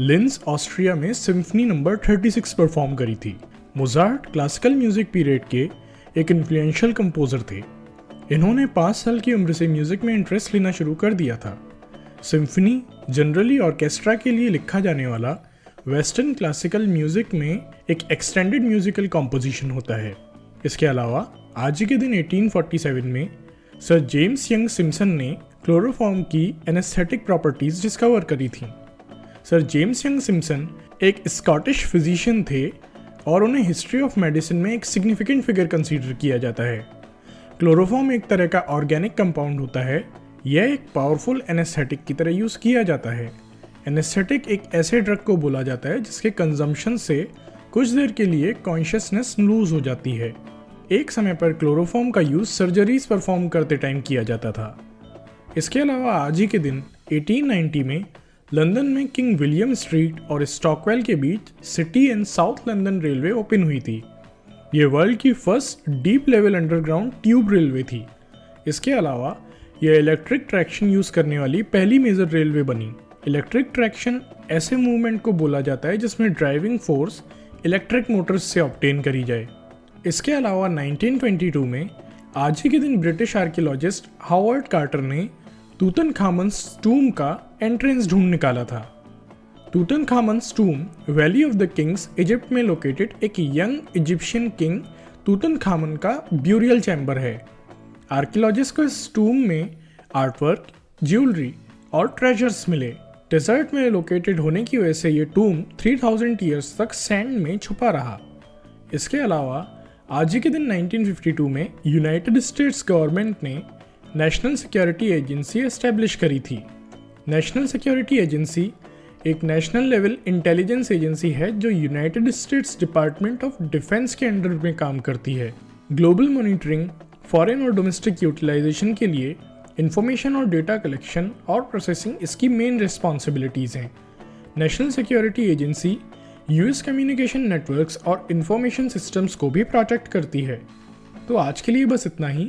लिंस Austria में symphony number 36 perform करी थी। मोजार्ट क्लासिकल म्यूजिक पीरियड के एक इन्फ्लुएंशियल कंपोजर थे। इन्होंने 5 साल की उम्र से म्यूजिक में इंटरेस्ट लेना शुरू कर दिया था। सिम्फनी जनरली ऑर्केस्ट्रा के लिए लिखा जाने वाला वेस्टर्न क्लासिकल म्यूजिक में एक एक्सटेंडेड म्यूजिकल कॉम्पोजिशन होता है। इसके अलावा आज ही के दिन 1847 में सर जेम्स यंग सिम्पसन ने क्लोरोफॉर्म की एनेस्थेटिक प्रॉपर्टीज डिस्कवर करी थी। सर जेम्स यंग सिम्पसन एक स्कॉटिश फिजिशियन थे और उन्हें हिस्ट्री ऑफ मेडिसिन में एक सिग्निफिकेंट फिगर कंसीडर किया जाता है। क्लोरोफॉर्म एक तरह का ऑर्गेनिक कंपाउंड होता है। यह एक पावरफुल एनेस्थेटिक की तरह यूज़ किया जाता है। एनेस्थेटिक एक ऐसे ड्रग को बोला जाता है जिसके कंजम्पशन से कुछ देर के लिए कॉन्शियसनेस लूज हो जाती है। एक समय पर क्लोरोफॉर्म का यूज़ सर्जरीज परफॉर्म करते टाइम किया जाता था। इसके अलावा आज ही के दिन 1890 में लंदन में किंग विलियम स्ट्रीट और स्टॉकवेल के बीच city and south London railway open हुई थी। ये वर्ल्ड की first deep level underground tube railway थी। इसके अलावा यह इलेक्ट्रिक ट्रैक्शन यूज़ करने वाली पहली मेजर रेलवे बनी। इलेक्ट्रिक ट्रैक्शन ऐसे मूवमेंट को बोला जाता है जिसमें ड्राइविंग फोर्स इलेक्ट्रिक मोटर्स से ऑब्टेन करी जाए। इसके अलावा 1922 में आज ही के दिन ब्रिटिश आर्कियोलॉजिस्ट हावर्ड कार्टर ने तूतनखामुन्स टूम का एंट्रेंस ढूंढ निकाला था। Tutankhamun's tomb valley of the Kings Egypt में लोकेटेड एक यंग इजिप्शियन किंग तूतनखामुन का ब्यूरियल चैम्बर है। आर्कियोलॉजिस्ट को इस टूम में आर्टवर्क, ज्वेलरी और ट्रेजर्स मिले। डेजर्ट में लोकेटेड होने की वजह से ये टूम 3000 ईयर्स तक सैंड में छुपा रहा। इसके अलावा आज ही के दिन 1952 में यूनाइटेड स्टेट्स गवर्नमेंट ने नेशनल सिक्योरिटी एजेंसी एस्टेब्लिश करी थी। नेशनल सिक्योरिटी एजेंसी एक नेशनल लेवल इंटेलिजेंस एजेंसी है जो United States department of defence के अंडर में काम करती है। ग्लोबल मॉनिटरिंग, फॉरेन और डोमेस्टिक यूटिलाइजेशन के लिए इंफॉर्मेशन और डेटा कलेक्शन और प्रोसेसिंग इसकी मेन रिस्पॉन्सिबिलिटीज़ हैं। National security agency US communication networks और इंफॉर्मेशन सिस्टम्स को भी प्रोटेक्ट करती है। तो आज के लिए बस इतना ही।